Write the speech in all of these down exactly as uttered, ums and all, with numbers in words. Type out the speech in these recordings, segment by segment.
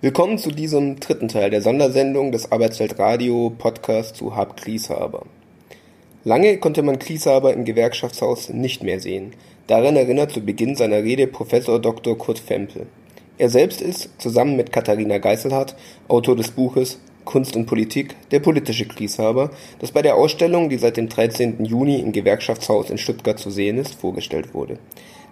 Willkommen zu diesem dritten Teil der Sondersendung des Arbeitsweltradio-Podcasts zu H A P Grieshaber. Lange konnte man Grieshaber im Gewerkschaftshaus nicht mehr sehen. Daran erinnert zu Beginn seiner Rede Professor Doktor Kurt Wempel. Er selbst ist, zusammen mit Katharina Geiselhardt, Autor des Buches Kunst und Politik, der politische Grieshaber, das bei der Ausstellung, die seit dem dreizehnten Juni im Gewerkschaftshaus in Stuttgart zu sehen ist, vorgestellt wurde.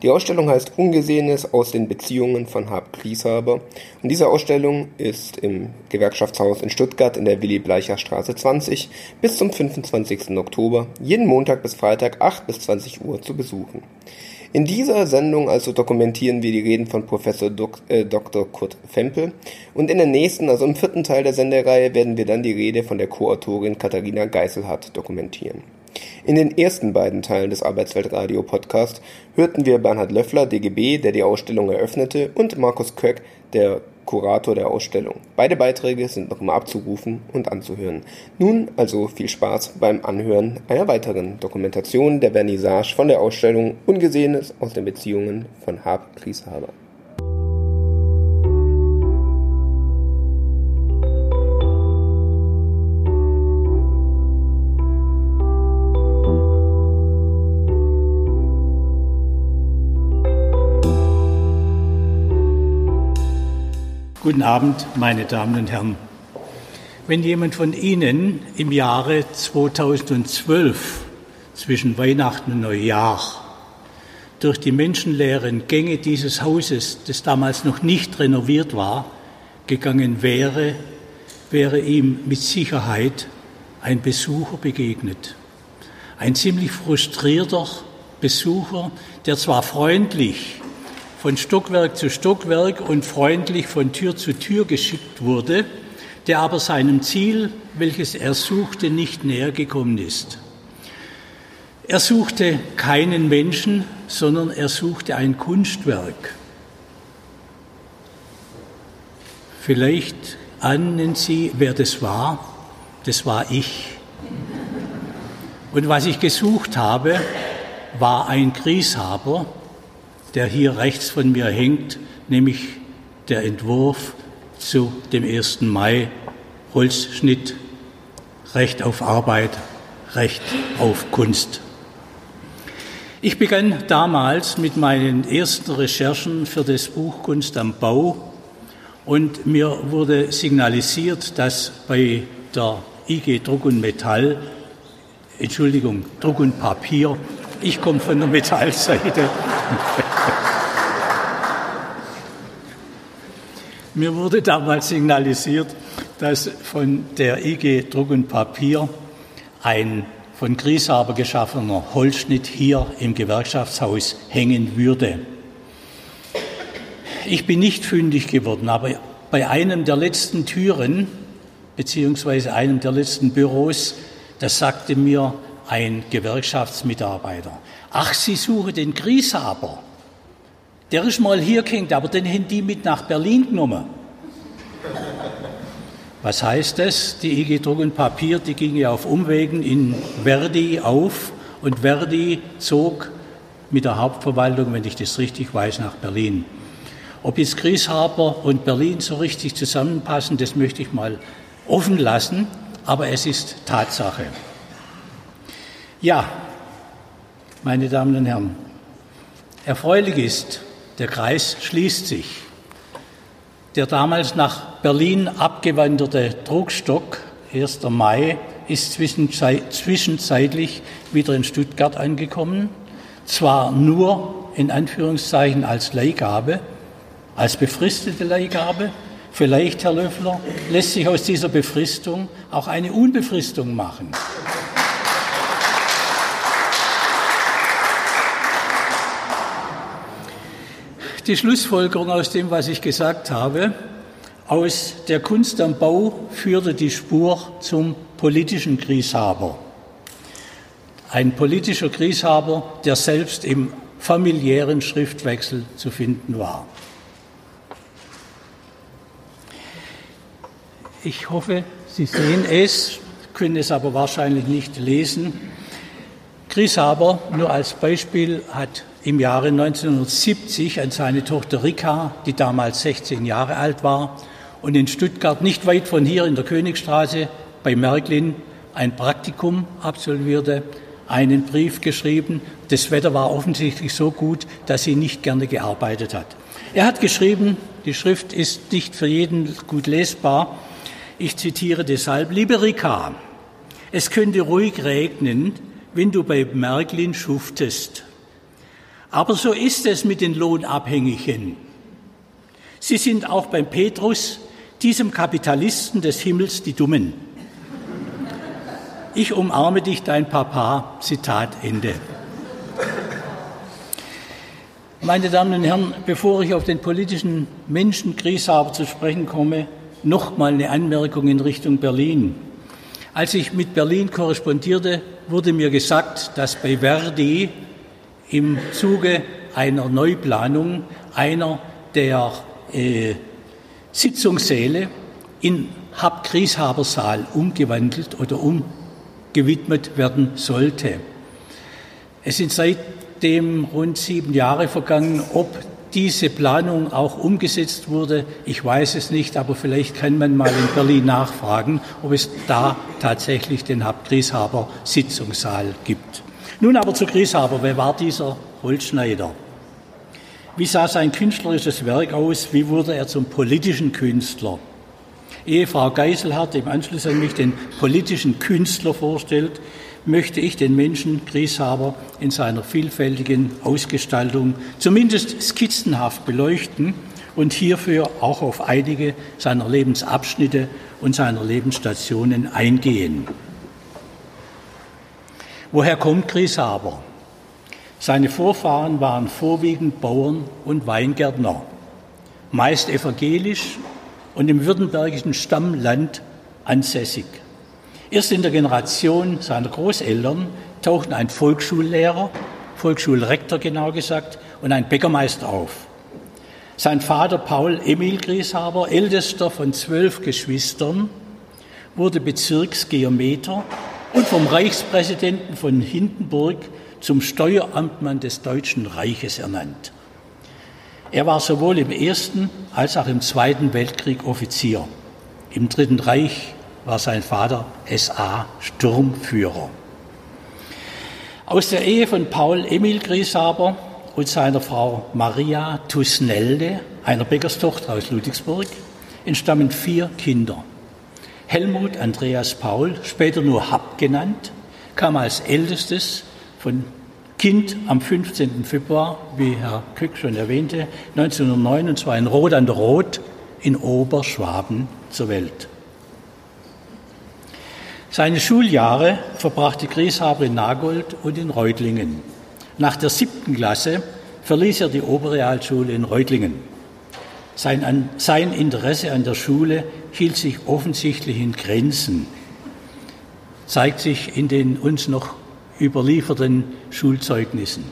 Die Ausstellung heißt Ungesehenes aus den Beziehungen von H A P Grieshaber und diese Ausstellung ist im Gewerkschaftshaus in Stuttgart in der Willi-Bleicher-Straße zwanzig bis zum fünfundzwanzigsten Oktober, jeden Montag bis Freitag acht bis zwanzig Uhr zu besuchen. In dieser Sendung also dokumentieren wir die Reden von Professor Doktor Kurt Wempel und in der nächsten, also im vierten Teil der Sendereihe, werden wir dann die Rede von der Co-Autorin Katharina Geiselhardt dokumentieren. In den ersten beiden Teilen des Arbeitsweltradio-Podcast hörten wir Bernhard Löffler, D G B, der die Ausstellung eröffnete, und Markus Köck, der Kurator der Ausstellung. Beide Beiträge sind noch mal abzurufen und anzuhören. Nun also viel Spaß beim Anhören einer weiteren Dokumentation der Vernissage von der Ausstellung Ungesehenes aus den Beziehungen von H A P Grieshaber. Guten Abend, meine Damen und Herren. Wenn jemand von Ihnen im Jahre zweitausendzwölf zwischen Weihnachten und Neujahr durch die menschenleeren Gänge dieses Hauses, das damals noch nicht renoviert war, gegangen wäre, wäre ihm mit Sicherheit ein Besucher begegnet. Ein ziemlich frustrierter Besucher, der zwar freundlich von Stockwerk zu Stockwerk und freundlich von Tür zu Tür geschickt wurde, der aber seinem Ziel, welches er suchte, nicht näher gekommen ist. Er suchte keinen Menschen, sondern er suchte ein Kunstwerk. Vielleicht ahnen Sie, wer das war? Das war ich. Und was ich gesucht habe, war ein Grieshaber, der hier rechts von mir hängt, nämlich der Entwurf zu dem ersten Mai, Holzschnitt, Recht auf Arbeit, Recht auf Kunst. Ich begann damals mit meinen ersten Recherchen für das Buch Kunst am Bau und mir wurde signalisiert, dass bei der I G Druck und Metall, Entschuldigung, Druck und Papier, ich komme von der Metallseite. Mir wurde damals signalisiert, dass von der I G Druck und Papier ein von Grieshaber geschaffener Holzschnitt hier im Gewerkschaftshaus hängen würde. Ich bin nicht fündig geworden, aber bei einem der letzten Türen beziehungsweise einem der letzten Büros, das sagte mir ein Gewerkschaftsmitarbeiter: Ach, Sie suchen den Grieshaber. Der ist mal hier gehängt, aber den haben die mit nach Berlin genommen. Was heißt das? Die I G Druck und Papier, die ging ja auf Umwegen in Verdi auf und Verdi zog mit der Hauptverwaltung, wenn ich das richtig weiß, nach Berlin. Ob jetzt Grieshaber und Berlin so richtig zusammenpassen, das möchte ich mal offen lassen, aber es ist Tatsache. Ja, meine Damen und Herren, erfreulich ist, der Kreis schließt sich. Der damals nach Berlin abgewanderte Druckstock, ersten Mai, ist zwischenzeitlich wieder in Stuttgart angekommen. Zwar nur in Anführungszeichen als Leihgabe, als befristete Leihgabe. Vielleicht, Herr Löffler, lässt sich aus dieser Befristung auch eine Unbefristung machen. Die Schlussfolgerung aus dem, was ich gesagt habe, aus der Kunst am Bau führte die Spur zum politischen Grieshaber. Ein politischer Grieshaber, der selbst im familiären Schriftwechsel zu finden war. Ich hoffe, Sie sehen es, können es aber wahrscheinlich nicht lesen. Grieshaber, nur als Beispiel, hat im Jahre neunzehnhundertsiebzig an seine Tochter Rika, die damals sechzehn Jahre alt war, und in Stuttgart, nicht weit von hier in der Königstraße, bei Märklin ein Praktikum absolvierte, einen Brief geschrieben. Das Wetter war offensichtlich so gut, dass sie nicht gerne gearbeitet hat. Er hat geschrieben, die Schrift ist nicht für jeden gut lesbar. Ich zitiere deshalb: Liebe Rika, es könnte ruhig regnen, wenn du bei Märklin schuftest. Aber so ist es mit den Lohnabhängigen. Sie sind auch beim Petrus, diesem Kapitalisten des Himmels, die Dummen. Ich umarme dich, dein Papa. Zitat Ende. Meine Damen und Herren, bevor ich auf den politischen Menschen Grieshaber zu sprechen komme, noch mal eine Anmerkung in Richtung Berlin. Als ich mit Berlin korrespondierte, wurde mir gesagt, dass bei Verdi im Zuge einer Neuplanung einer der äh, Sitzungssäle in H A P Grieshaber Saal umgewandelt oder umgewidmet werden sollte. Es sind seitdem rund sieben Jahre vergangen. Ob diese Planung auch umgesetzt wurde, ich weiß es nicht, aber vielleicht kann man mal in Berlin nachfragen, ob es da tatsächlich den H A P Grieshaber Sitzungssaal gibt. Nun aber zu Grieshaber. Wer war dieser Holzschneider? Wie sah sein künstlerisches Werk aus? Wie wurde er zum politischen Künstler? Ehe Frau Geiselhardt im Anschluss an mich den politischen Künstler vorstellt, möchte ich den Menschen Grieshaber in seiner vielfältigen Ausgestaltung zumindest skizzenhaft beleuchten und hierfür auch auf einige seiner Lebensabschnitte und seiner Lebensstationen eingehen. Woher kommt Grieshaber? Seine Vorfahren waren vorwiegend Bauern und Weingärtner, meist evangelisch und im württembergischen Stammland ansässig. Erst in der Generation seiner Großeltern tauchten ein Volksschullehrer, Volksschulrektor genau gesagt, und ein Bäckermeister auf. Sein Vater Paul Emil Grieshaber, ältester von zwölf Geschwistern, wurde Bezirksgeometer und vom Reichspräsidenten von Hindenburg zum Steueramtmann des Deutschen Reiches ernannt. Er war sowohl im Ersten als auch im Zweiten Weltkrieg Offizier. Im Dritten Reich war sein Vater S A-Sturmführer. Aus der Ehe von Paul Emil Grieshaber und seiner Frau Maria Thusnelde, einer Bäckerstochter aus Ludwigsburg, entstammen vier Kinder. Helmut Andreas Paul, später nur H A P genannt, kam als ältestes von Kind am fünfzehnten Februar, wie Herr Köck schon erwähnte, neunzehnhundertneun, und zwar in Rot an der Rot in Oberschwaben zur Welt. Seine Schuljahre verbrachte Grieshaber in Nagold und in Reutlingen. Nach der siebten Klasse verließ er die Oberrealschule in Reutlingen. Sein, an, sein Interesse an der Schule hielt sich offensichtlich in Grenzen, zeigt sich in den uns noch überlieferten Schulzeugnissen.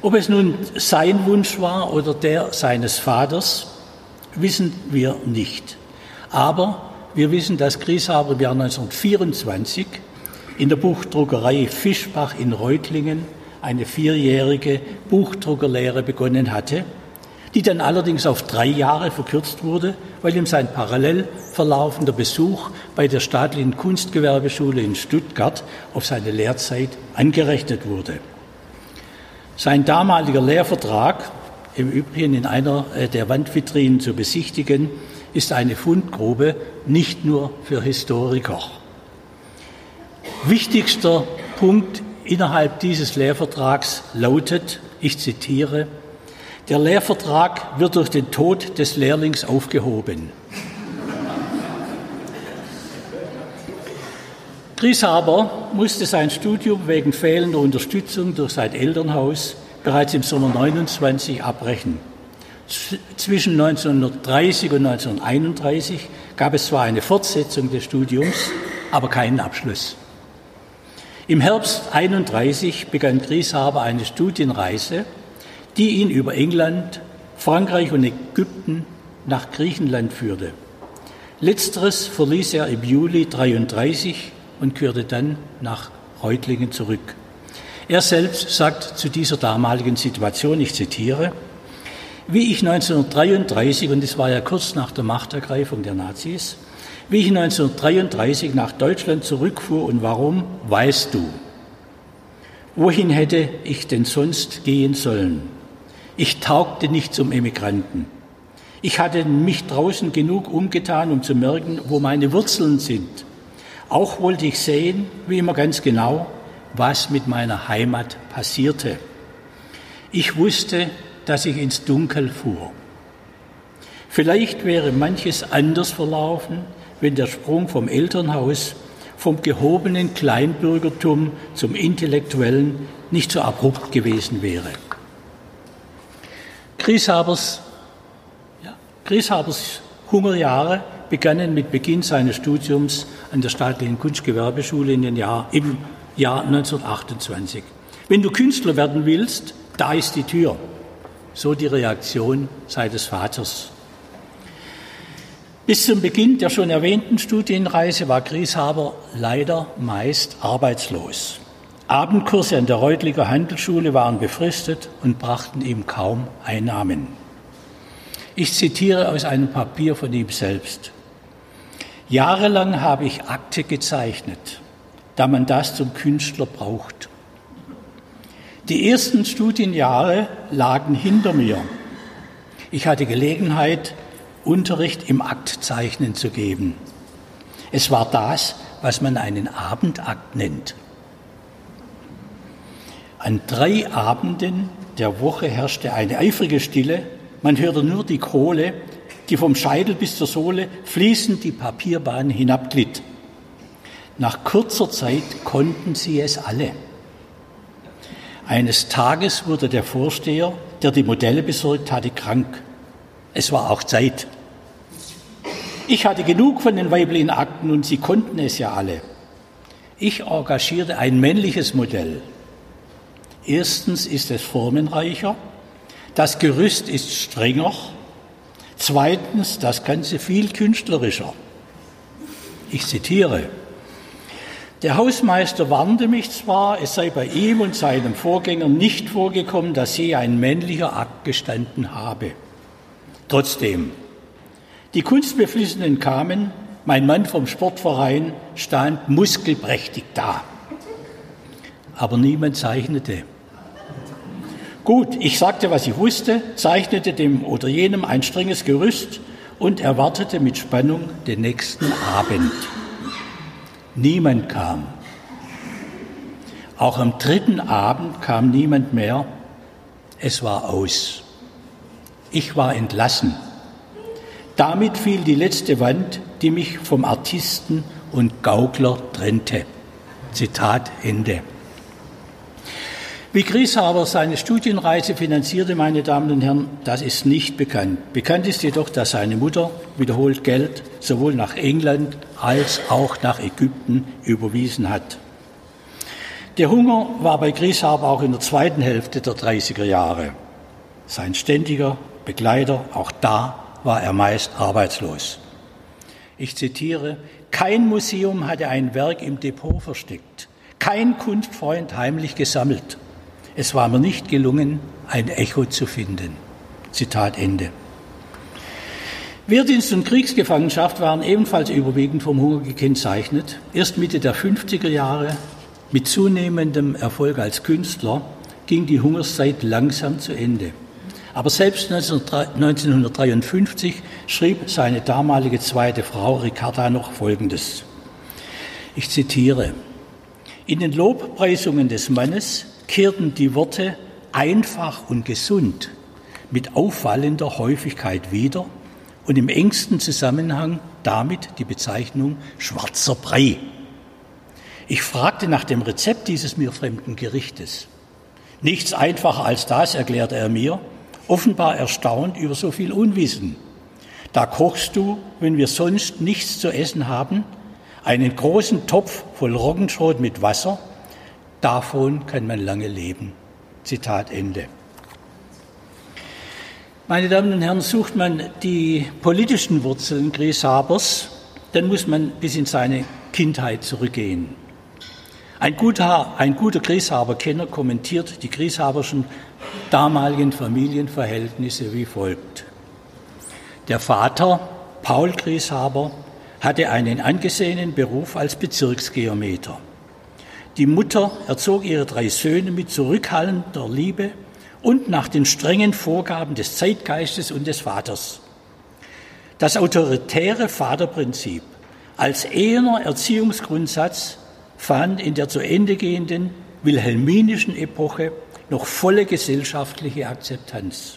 Ob es nun sein Wunsch war oder der seines Vaters, wissen wir nicht. Aber wir wissen, dass Grieshaber im Jahr neunzehnhundertvierundzwanzig in der Buchdruckerei Fischbach in Reutlingen eine vierjährige Buchdruckerlehre begonnen hatte, die dann allerdings auf drei Jahre verkürzt wurde, weil ihm sein parallel verlaufender Besuch bei der Staatlichen Kunstgewerbeschule in Stuttgart auf seine Lehrzeit angerechnet wurde. Sein damaliger Lehrvertrag, im Übrigen in einer der Wandvitrinen zu besichtigen, ist eine Fundgrube, nicht nur für Historiker. Wichtigster Punkt innerhalb dieses Lehrvertrags lautet, ich zitiere: Der Lehrvertrag wird durch den Tod des Lehrlings aufgehoben. Grieshaber musste sein Studium wegen fehlender Unterstützung durch sein Elternhaus bereits im Sommer neunundzwanzig abbrechen. Zwischen neunzehnhundertdreißig und neunzehnhunderteinunddreißig gab es zwar eine Fortsetzung des Studiums, aber keinen Abschluss. Im Herbst neunzehnhunderteinunddreißig begann Grieshaber eine Studienreise, die ihn über England, Frankreich und Ägypten nach Griechenland führte. Letzteres verließ er im Juli neunzehnhundertdreiunddreißig und kehrte dann nach Reutlingen zurück. Er selbst sagt zu dieser damaligen Situation, ich zitiere: Wie ich neunzehnhundertdreiunddreißig, und das war ja kurz nach der Machtergreifung der Nazis, wie ich neunzehnhundertdreiunddreißig nach Deutschland zurückfuhr und warum, weißt du. Wohin hätte ich denn sonst gehen sollen? Ich taugte nicht zum Emigranten. Ich hatte mich draußen genug umgetan, um zu merken, wo meine Wurzeln sind. Auch wollte ich sehen, wie immer ganz genau, was mit meiner Heimat passierte. Ich wusste, dass ich ins Dunkel fuhr. Vielleicht wäre manches anders verlaufen, wenn der Sprung vom Elternhaus, vom gehobenen Kleinbürgertum zum Intellektuellen nicht so abrupt gewesen wäre. Grieshabers, ja, Grieshabers Hungerjahre begannen mit Beginn seines Studiums an der Staatlichen Kunstgewerbeschule in den Jahr, im Jahr neunzehnhundertachtundzwanzig. Wenn du Künstler werden willst, da ist die Tür. So die Reaktion seines Vaters. Bis zum Beginn der schon erwähnten Studienreise war Grieshaber leider meist arbeitslos. Abendkurse an der Reutlinger Handelsschule waren befristet und brachten ihm kaum Einnahmen. Ich zitiere aus einem Papier von ihm selbst. Jahrelang habe ich Akte gezeichnet, da man das zum Künstler braucht. Die ersten Studienjahre lagen hinter mir. Ich hatte Gelegenheit, Unterricht im Aktzeichnen zu geben. Es war das, was man einen Abendakt nennt. An drei Abenden der Woche herrschte eine eifrige Stille. Man hörte nur die Kohle, die vom Scheitel bis zur Sohle fließend die Papierbahn hinabglitt. Nach kurzer Zeit konnten sie es alle. Eines Tages wurde der Vorsteher, der die Modelle besorgt hatte, krank. Es war auch Zeit. Ich hatte genug von den weiblichen Akten und sie konnten es ja alle. Ich engagierte ein männliches Modell. Erstens ist es formenreicher, das Gerüst ist strenger, zweitens das Ganze viel künstlerischer. Ich zitiere. Der Hausmeister warnte mich zwar, es sei bei ihm und seinem Vorgänger nicht vorgekommen, dass je ein männlicher Akt gestanden habe. Trotzdem, die Kunstbeflissenen kamen, mein Mann vom Sportverein stand muskelprächtig da. Aber niemand zeichnete. Gut, ich sagte, was ich wusste, zeichnete dem oder jenem ein strenges Gerüst und erwartete mit Spannung den nächsten Abend. Niemand kam. Auch am dritten Abend kam niemand mehr. Es war aus. Ich war entlassen. Damit fiel die letzte Wand, die mich vom Artisten und Gaukler trennte. Zitat Ende. Wie Grieshaber seine Studienreise finanzierte, meine Damen und Herren, das ist nicht bekannt. Bekannt ist jedoch, dass seine Mutter wiederholt Geld sowohl nach England als auch nach Ägypten überwiesen hat. Der Hunger war bei Grieshaber auch in der zweiten Hälfte der dreißiger Jahre. Sein ständiger Begleiter, auch da war er meist arbeitslos. Ich zitiere, kein Museum hatte ein Werk im Depot versteckt, kein Kunstfreund heimlich gesammelt. Es war mir nicht gelungen, ein Echo zu finden. Zitat Ende. Wehrdienst und Kriegsgefangenschaft waren ebenfalls überwiegend vom Hunger gekennzeichnet. Erst Mitte der fünfziger Jahre, mit zunehmendem Erfolg als Künstler, ging die Hungerszeit langsam zu Ende. Aber selbst neunzehnhundertdreiundfünfzig schrieb seine damalige zweite Frau Ricarda noch Folgendes. Ich zitiere. In den Lobpreisungen des Mannes kehrten die Worte einfach und gesund mit auffallender Häufigkeit wieder und im engsten Zusammenhang damit die Bezeichnung schwarzer Brei. Ich fragte nach dem Rezept dieses mir fremden Gerichtes. Nichts einfacher als das, erklärte er mir, offenbar erstaunt über so viel Unwissen. Da kochst du, wenn wir sonst nichts zu essen haben, einen großen Topf voll Roggenschrot mit Wasser. Davon kann man lange leben. Zitat Ende. Meine Damen und Herren, sucht man die politischen Wurzeln Grieshabers, dann muss man bis in seine Kindheit zurückgehen. Ein guter, ein guter Grieshaber-Kenner kommentiert die grieshaberschen damaligen Familienverhältnisse wie folgt. Der Vater, Paul Grieshaber, hatte einen angesehenen Beruf als Bezirksgeometer. Die Mutter erzog ihre drei Söhne mit zurückhaltender Liebe und nach den strengen Vorgaben des Zeitgeistes und des Vaters. Das autoritäre Vaterprinzip als eherner Erziehungsgrundsatz fand in der zu Ende gehenden wilhelminischen Epoche noch volle gesellschaftliche Akzeptanz.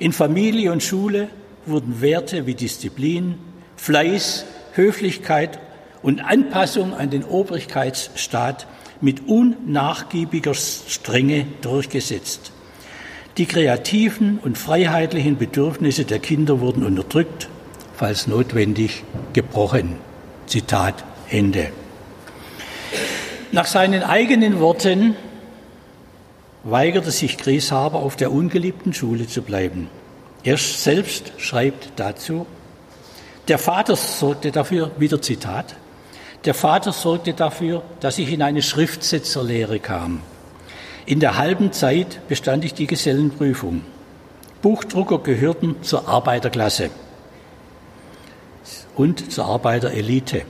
In Familie und Schule wurden Werte wie Disziplin, Fleiß, Höflichkeit und Anpassung an den Obrigkeitsstaat mit unnachgiebiger Strenge durchgesetzt. Die kreativen und freiheitlichen Bedürfnisse der Kinder wurden unterdrückt, falls notwendig gebrochen. Zitat Ende. Nach seinen eigenen Worten weigerte sich Grieshaber, auf der ungeliebten Schule zu bleiben. Er selbst schreibt dazu, der Vater sorgte dafür, wieder Zitat, der Vater sorgte dafür, dass ich in eine Schriftsetzerlehre kam. In der halben Zeit bestand ich die Gesellenprüfung. Buchdrucker gehörten zur Arbeiterklasse und zur Arbeiterelite.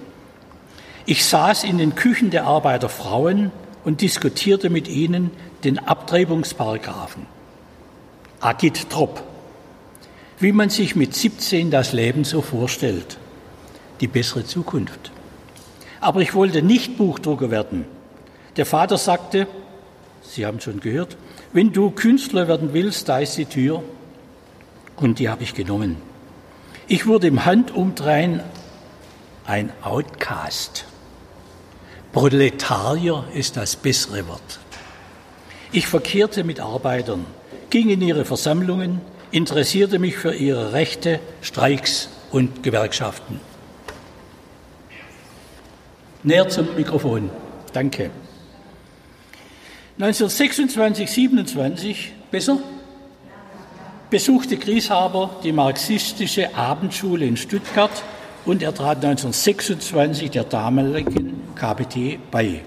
Ich saß in den Küchen der Arbeiterfrauen und diskutierte mit ihnen den Abtreibungsparagraphen. Agitprop. Wie man sich mit siebzehn das Leben so vorstellt. Die bessere Zukunft. Aber ich wollte nicht Buchdrucker werden. Der Vater sagte, Sie haben schon gehört, wenn du Künstler werden willst, da ist die Tür. Und die habe ich genommen. Ich wurde im Handumdrehen ein Outcast. Proletarier ist das bessere Wort. Ich verkehrte mit Arbeitern, ging in ihre Versammlungen, interessierte mich für ihre Rechte, Streiks und Gewerkschaften. Näher zum Mikrofon. Danke. neunzehnhundertsechsundzwanzig, siebenundzwanzig, besser, besuchte Grieshaber die marxistische Abendschule in Stuttgart und er trat neunzehnhundertsechsundzwanzig der damaligen K P D bei.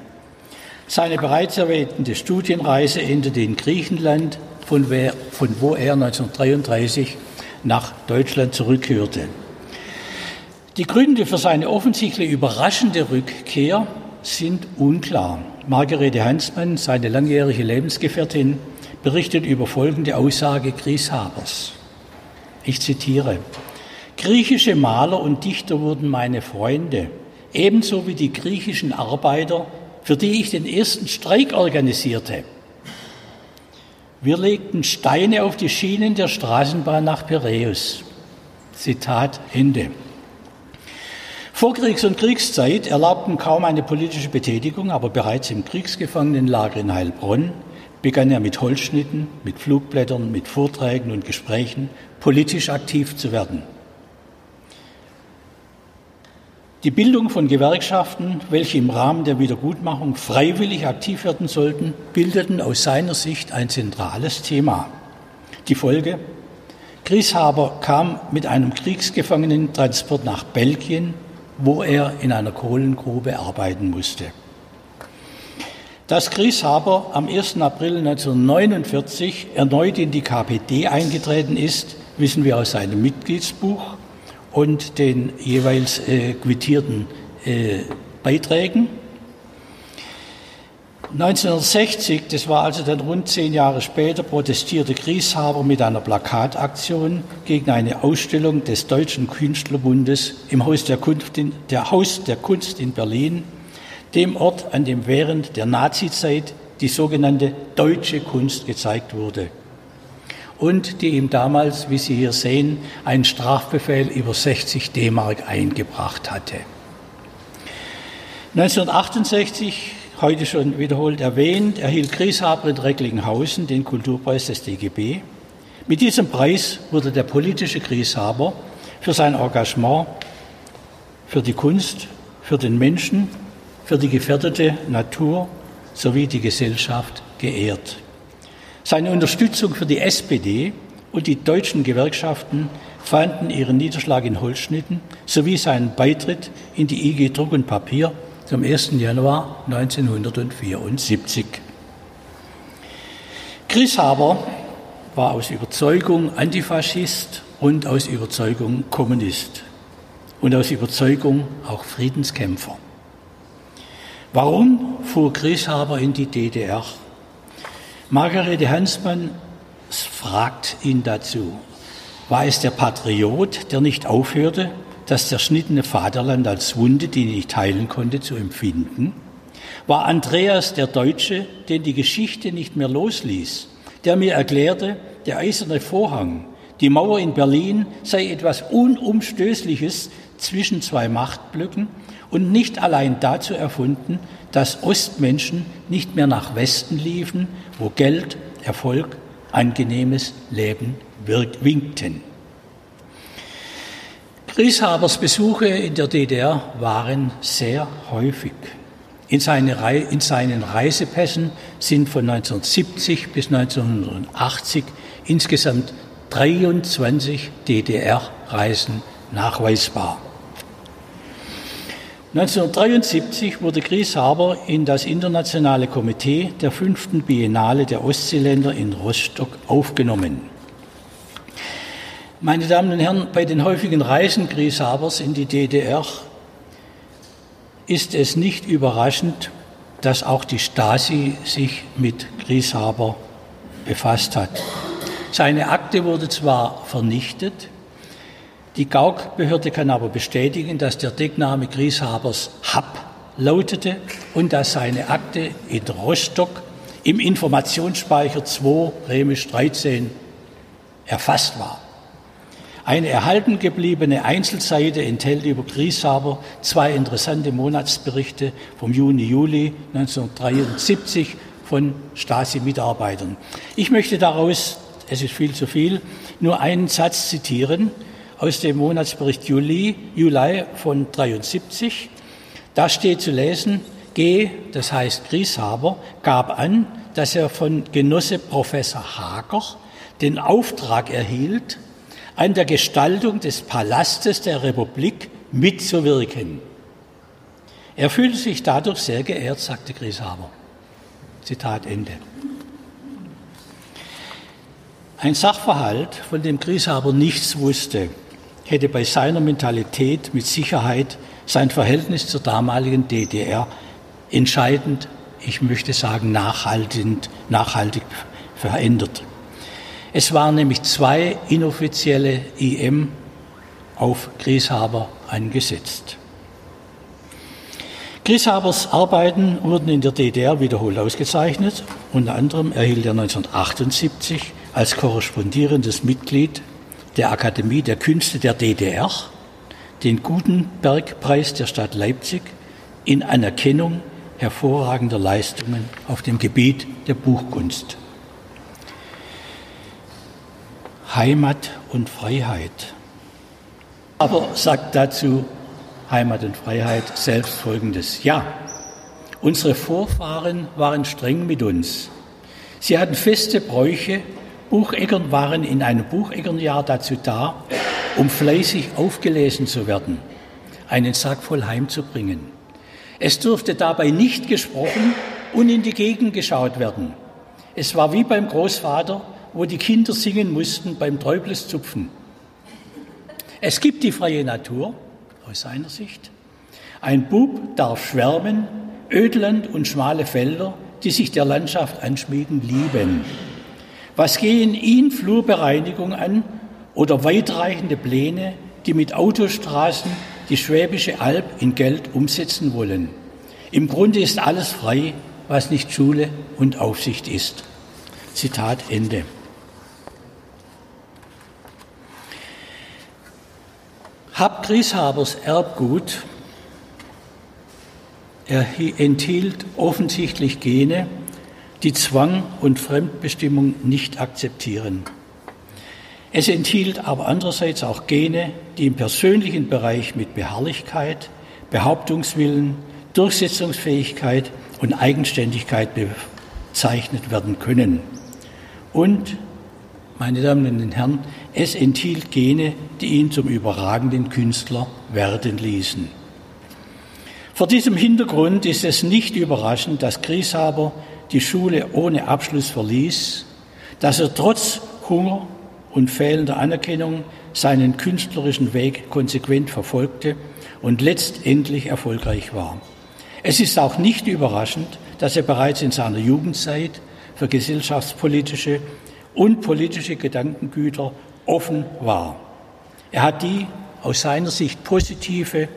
Seine bereits erwähnte Studienreise endete in Griechenland, von, wer, von wo er neunzehnhundertdreiunddreißig nach Deutschland zurückkehrte. Die Gründe für seine offensichtlich überraschende Rückkehr sind unklar. Margarete Hansmann, seine langjährige Lebensgefährtin, berichtet über folgende Aussage Grieshabers. Ich zitiere. Griechische Maler und Dichter wurden meine Freunde, ebenso wie die griechischen Arbeiter, für die ich den ersten Streik organisierte. Wir legten Steine auf die Schienen der Straßenbahn nach Piräus. Zitat Ende. Vorkriegs- und Kriegszeit erlaubten kaum eine politische Betätigung, aber bereits im Kriegsgefangenenlager in Heilbronn begann er mit Holzschnitten, mit Flugblättern, mit Vorträgen und Gesprächen politisch aktiv zu werden. Die Bildung von Gewerkschaften, welche im Rahmen der Wiedergutmachung freiwillig aktiv werden sollten, bildeten aus seiner Sicht ein zentrales Thema. Die Folge? Grieshaber kam mit einem Kriegsgefangenentransport nach Belgien, wo er in einer Kohlengrube arbeiten musste. Dass Grieshaber am ersten April neunzehnhundertneunundvierzig erneut in die K P D eingetreten ist, wissen wir aus seinem Mitgliedsbuch und den jeweils äh, quittierten äh, Beiträgen. neunzehnhundertsechzig, das war also dann rund zehn Jahre später, protestierte Grieshaber mit einer Plakataktion gegen eine Ausstellung des Deutschen Künstlerbundes im Haus der Kunst in, der Haus der Kunst in Berlin, dem Ort, an dem während der Nazizeit die sogenannte deutsche Kunst gezeigt wurde und die ihm damals, wie Sie hier sehen, einen Strafbefehl über sechzig D-Mark eingebracht hatte. neunzehnhundertachtundsechzig, heute schon wiederholt erwähnt, erhielt Grieshaber in Recklinghausen den Kulturpreis des D G B. Mit diesem Preis wurde der politische Grieshaber für sein Engagement für die Kunst, für den Menschen, für die gefährdete Natur sowie die Gesellschaft geehrt. Seine Unterstützung für die S P D und die deutschen Gewerkschaften fanden ihren Niederschlag in Holzschnitten sowie seinen Beitritt in die I G Druck und Papier zum ersten Januar neunzehnhundertvierundsiebzig. Grieshaber war aus Überzeugung Antifaschist und aus Überzeugung Kommunist und aus Überzeugung auch Friedenskämpfer. Warum fuhr Grieshaber in die D D R? Margarete Hansmann fragt ihn dazu. War es der Patriot, der nicht aufhörte, das zerschnittene Vaterland als Wunde, die er nicht heilen konnte, zu empfinden? War Andreas der Deutsche, den die Geschichte nicht mehr losließ, der mir erklärte, der eiserne Vorhang, die Mauer in Berlin sei etwas Unumstößliches zwischen zwei Machtblöcken und nicht allein dazu erfunden, dass Ostmenschen nicht mehr nach Westen liefen, wo Geld, Erfolg, angenehmes Leben winkten. Grieshabers Besuche in der D D R waren sehr häufig. In seinen Reisepässen sind von neunzehnhundertsiebzig bis neunzehnhundertachtzig insgesamt dreiundzwanzig D D R-Reisen nachweisbar. neunzehnhundertdreiundsiebzig wurde Grieshaber in das Internationale Komitee der fünften Biennale der Ostseeländer in Rostock aufgenommen. Meine Damen und Herren, bei den häufigen Reisen Grieshabers in die D D R ist es nicht überraschend, dass auch die Stasi sich mit Grieshaber befasst hat. Seine Akte wurde zwar vernichtet, die G A U K-Behörde kann aber bestätigen, dass der Deckname Grieshabers H A P lautete und dass seine Akte in Rostock im Informationsspeicher zwei Römisch dreizehn erfasst war. Eine erhalten gebliebene Einzelseite enthält über Grieshaber zwei interessante Monatsberichte vom Juni-Juli neunzehnhundertdreiundsiebzig von Stasi-Mitarbeitern. Ich möchte daraus, es ist viel zu viel, nur einen Satz zitieren, aus dem Monatsbericht Juli, Juli von dreiundsiebzig. Da steht zu lesen, G, das heißt Grieshaber, gab an, dass er von Genosse Professor Hager den Auftrag erhielt, an der Gestaltung des Palastes der Republik mitzuwirken. Er fühlte sich dadurch sehr geehrt, sagte Grieshaber. Zitat Ende. Ein Sachverhalt, von dem Grieshaber nichts wusste, hätte bei seiner Mentalität mit Sicherheit sein Verhältnis zur damaligen D D R entscheidend, ich möchte sagen nachhaltig, nachhaltig verändert. Es waren nämlich zwei inoffizielle I M auf Grieshaber angesetzt. Grieshabers Arbeiten wurden in der D D R wiederholt ausgezeichnet. Unter anderem erhielt er neunzehnhundertachtundsiebzig als korrespondierendes Mitglied der Akademie der Künste der D D R den Gutenberg-Preis der Stadt Leipzig in Anerkennung hervorragender Leistungen auf dem Gebiet der Buchkunst. Heimat und Freiheit. Aber sagt dazu Heimat und Freiheit selbst Folgendes. Ja, unsere Vorfahren waren streng mit uns. Sie hatten feste Bräuche. Bucheckern waren in einem Bucheckernjahr dazu da, um fleißig aufgelesen zu werden, einen Sack voll heimzubringen. Es durfte dabei nicht gesprochen und in die Gegend geschaut werden. Es war wie beim Großvater, wo die Kinder singen mussten beim Träubleszupfen. Es gibt die freie Natur, aus seiner Sicht. Ein Bub darf schwärmen, Ödland und schmale Felder, die sich der Landschaft anschmiegen, lieben. Was gehen ihn Flurbereinigung an oder weitreichende Pläne, die mit Autostraßen die Schwäbische Alb in Geld umsetzen wollen? Im Grunde ist alles frei, was nicht Schule und Aufsicht ist. Zitat Ende. H A P Grieshabers Erbgut enthielt offensichtlich Gene, die Zwang und Fremdbestimmung nicht akzeptieren. Es enthielt aber andererseits auch Gene, die im persönlichen Bereich mit Beharrlichkeit, Behauptungswillen, Durchsetzungsfähigkeit und Eigenständigkeit bezeichnet werden können. Und, meine Damen und Herren, es enthielt Gene, die ihn zum überragenden Künstler werden ließen. Vor diesem Hintergrund ist es nicht überraschend, dass Grieshaber die Schule ohne Abschluss verließ, dass er trotz Hunger und fehlender Anerkennung seinen künstlerischen Weg konsequent verfolgte und letztendlich erfolgreich war. Es ist auch nicht überraschend, dass er bereits in seiner Jugendzeit für gesellschaftspolitische und politische Gedankengüter offen war. Er hat die aus seiner Sicht positive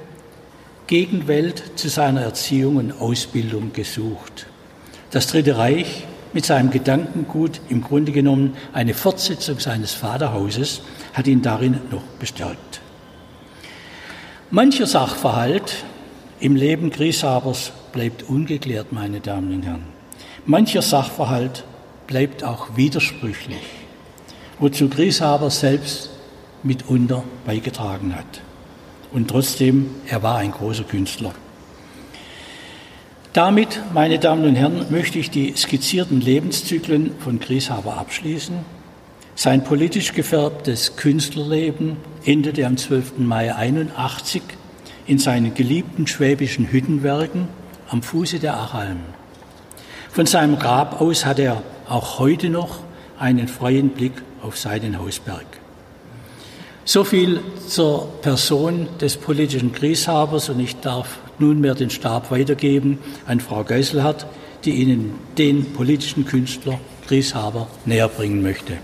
Gegenwelt zu seiner Erziehung und Ausbildung gesucht. Das Dritte Reich mit seinem Gedankengut, im Grunde genommen eine Fortsetzung seines Vaterhauses, hat ihn darin noch bestärkt. Mancher Sachverhalt im Leben Grieshabers bleibt ungeklärt, meine Damen und Herren. Mancher Sachverhalt bleibt auch widersprüchlich, wozu Grieshaber selbst mitunter beigetragen hat. Und trotzdem, er war ein großer Künstler. Damit, meine Damen und Herren, möchte ich die skizzierten Lebenszyklen von Grieshaber abschließen. Sein politisch gefärbtes Künstlerleben endete am zwölften Mai einundachtzig in seinen geliebten schwäbischen Hüttenwerken am Fuße der Achalm. Von seinem Grab aus hat er auch heute noch einen freien Blick auf seinen Hausberg. So viel zur Person des politischen Grieshabers, und ich darf nunmehr den Stab weitergeben an Frau Geiselhardt, die Ihnen den politischen Künstler Grieshaber näher bringen möchte.